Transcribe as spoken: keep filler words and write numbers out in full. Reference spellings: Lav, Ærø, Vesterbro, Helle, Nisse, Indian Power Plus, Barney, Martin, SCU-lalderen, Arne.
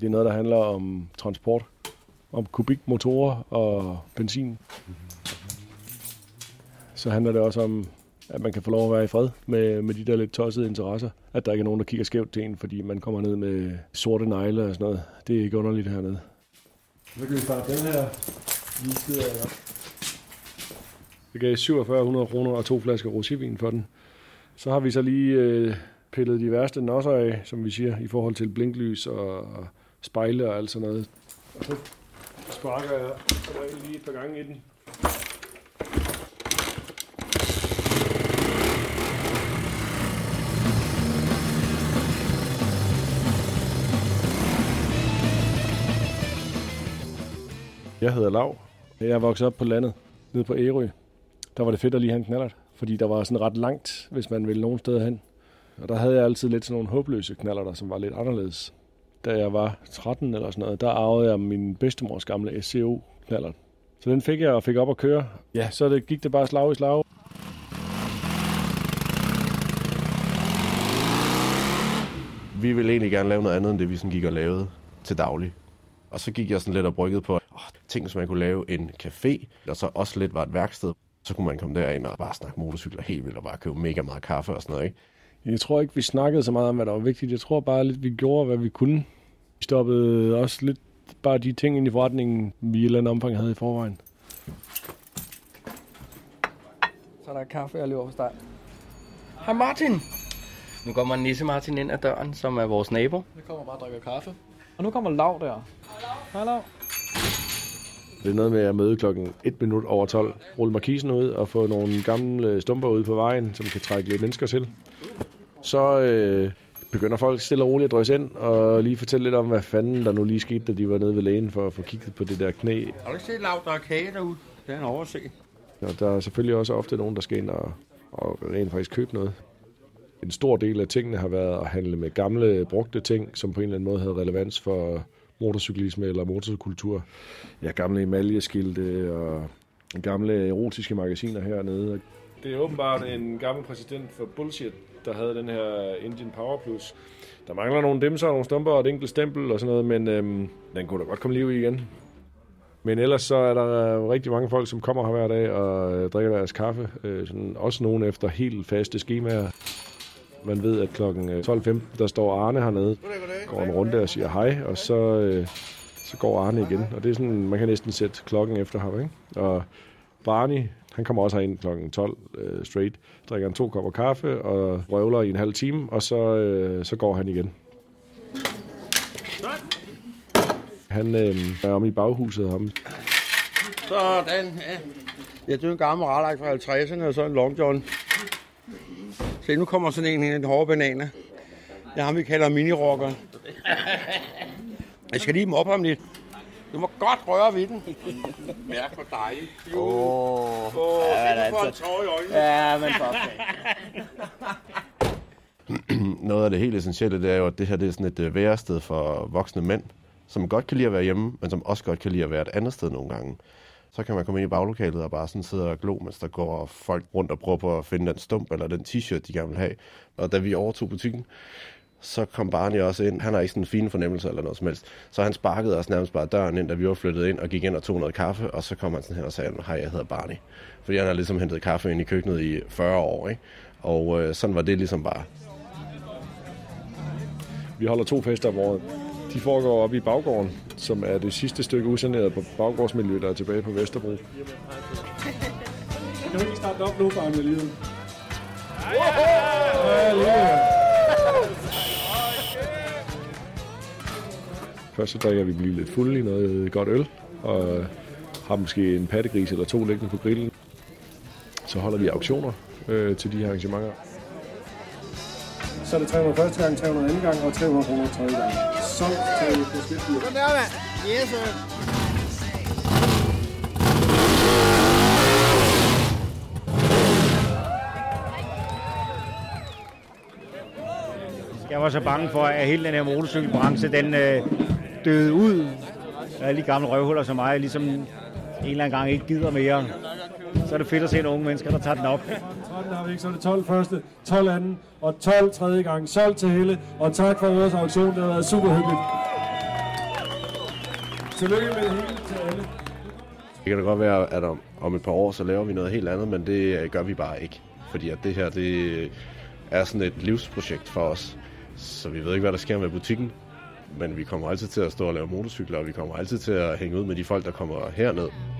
Det er noget, der handler om transport, om kubikmotorer og benzin. Så handler det også om, at man kan få lov at være i fred med, med de der lidt tossede interesser. At der ikke er nogen, der kigger skævt til en, fordi man kommer ned med sorte negle og sådan noget. Det er ikke underligt hernede. Så kan vi starte den her. Jeg gav fire tusind syv hundrede kroner og to flasker rosévin for den. Så har vi så lige øh, pillet de værste nosser af, som vi siger, i forhold til blinklys og spejle og alt sådan noget. Og så sparker jeg lige et par gange i den. Jeg hedder Lav. Jeg voksede op på landet, nede på Ærø. Der var det fedt at lige have en knallert, fordi der var sådan ret langt, hvis man ville nogen steder hen. Og der havde jeg altid lidt sådan nogle håbløse knallerter, som var lidt anderledes. Da jeg var tretten eller sådan noget, der arvede jeg min bedstemors gamle S C U-lalderen. Så den fik jeg og fik op at køre. Ja, så det, gik det bare slag i slag. Vi ville egentlig gerne lave noget andet, end det vi sådan gik og lavede til daglig. Og så gik jeg sådan lidt og bryggede på åh, ting, som man kunne lave en café, og så også lidt var et værksted. Så kunne man komme derind og bare snakke motorcykler helt vildt og bare købe mega meget kaffe og sådan noget, ikke? Jeg tror ikke, vi snakkede så meget om, hvad der var vigtigt. Jeg tror bare lidt, vi gjorde, hvad vi kunne. Vi stoppede også lidt bare de ting ind i forretningen, vi i et eller andet omfang havde i forvejen. Så er der kaffe, og løber på start. Hej Martin! Nu kommer Nisse Martin ind ad døren, som er vores nabo. Nu kommer bare og drikker kaffe. Og nu kommer Lav der. Hej Lav. Det er noget med at møde klokken et minut over tolv. Rulle markisen ud og få nogle gamle stumper ud på vejen, som kan trække lidt mennesker til. Så øh, begynder folk stille og roligt at drøse ind og lige fortælle lidt om, hvad fanden der nu lige skete, da de var nede ved lægen for at få kigget på det der knæ. Har du ikke set Lav, der er kage derude? Det er en overset. Og der er selvfølgelig også ofte nogen, der skal ind og, og rent faktisk købe noget. En stor del af tingene har været at handle med gamle, brugte ting, som på en eller anden måde havde relevans for motorcyklisme eller motorkultur. Ja, gamle emaljeskilte og gamle erotiske magasiner hernede. Det er åbenbart en gammel præsident for Bullshit, der havde den her Indian Power Plus. Der mangler nogle dimser, nogle stumper og et enkelt stempel og sådan noget, men øhm, den kunne da godt komme liv i igen. Men ellers så er der rigtig mange folk, som kommer her hver dag og drikker deres kaffe. Øh, sådan, også nogen efter helt faste skemaer. Man ved, at klokken tolv femten, der står Arne hernede, går en runde og siger hej, og så, øh, så går Arne igen. Og det er sådan, man kan næsten sætte klokken efter ham, ikke? Og Barney, han kommer også herind klokken tolv øh, straight, drikker en to kopper kaffe og røvler i en halv time, og så, øh, så går han igen. Han øh, er om i baghuset ham. Sådan, ja. Jeg er en gammel rarlag fra halvtredserne og så en long john. Se, nu kommer sådan en en hårde bananer. Det er ham, vi kalder mini-rockeren. Jeg skal lige dem op ham lidt. Du må godt røre ved den. Mærk for dig. Åh, oh. oh, ja, det får en tår i øjnene. Ja, men godt. Noget af det helt essentielle, det er jo, at det her det er sådan et værested for voksne mænd, som godt kan lide at være hjemme, men som også godt kan lide at være et andet sted nogle gange. Så kan man komme ind i baglokalet og bare sådan sidde og glo, mens der går folk rundt og prøver på at finde den stump eller den t-shirt, de gerne vil have. Og da vi overtog butikken, så kom Barney også ind. Han har ikke sådan en fin fornemmelse eller noget som helst. Så han sparkede også nærmest bare døren ind, da vi var flyttet ind og gik ind og tog noget kaffe. Og så kom han sådan hen og sagde, hej, jeg hedder Barney. Fordi han har ligesom hentet kaffe ind i køkkenet i fyrre år, ikke? Og øh, sådan var det ligesom bare. Vi holder to fester om året. De foregår oppe i baggården, som er det sidste stykke usaneret på baggårdsmiljø, der er tilbage på Vesterbro. Kan du ikke starte op nu, Barney, alligevel? Først så drikker vi blive lidt fulde i noget godt øl, og har måske en pattegris eller to liggende på grillen. Så holder vi auktioner øh, til de her arrangementer. Så er det tre hundrede første gang, tre hundrede anden gang og tre hundrede kroner tredje gang. Så tager vi på skidtbyrd. Sådan der, mand! Yes, sir! Jeg var så bange for, at hele den her motorcykelbranche, den øh, døde ud. Alle de gamle røvhuller som mig, ligesom en eller anden gang ikke gider mere. Så er det fedt at se nogle unge mennesker, der tager den op. tretten har vi ikke, så er det tolv første, tolv anden og tolv tredje gang. Solgt til Helle, og tak for vores auktion, det har været super hyggeligt. Tillykke med hele til alle. Det kan da godt være, at om, om et par år, så laver vi noget helt andet, men det gør vi bare ikke. Fordi at det her, det er sådan et livsprojekt for os. Så vi ved ikke, hvad der sker med butikken. Men vi kommer altid til at stå og lave motorcykler, og vi kommer altid til at hænge ud med de folk, der kommer herned.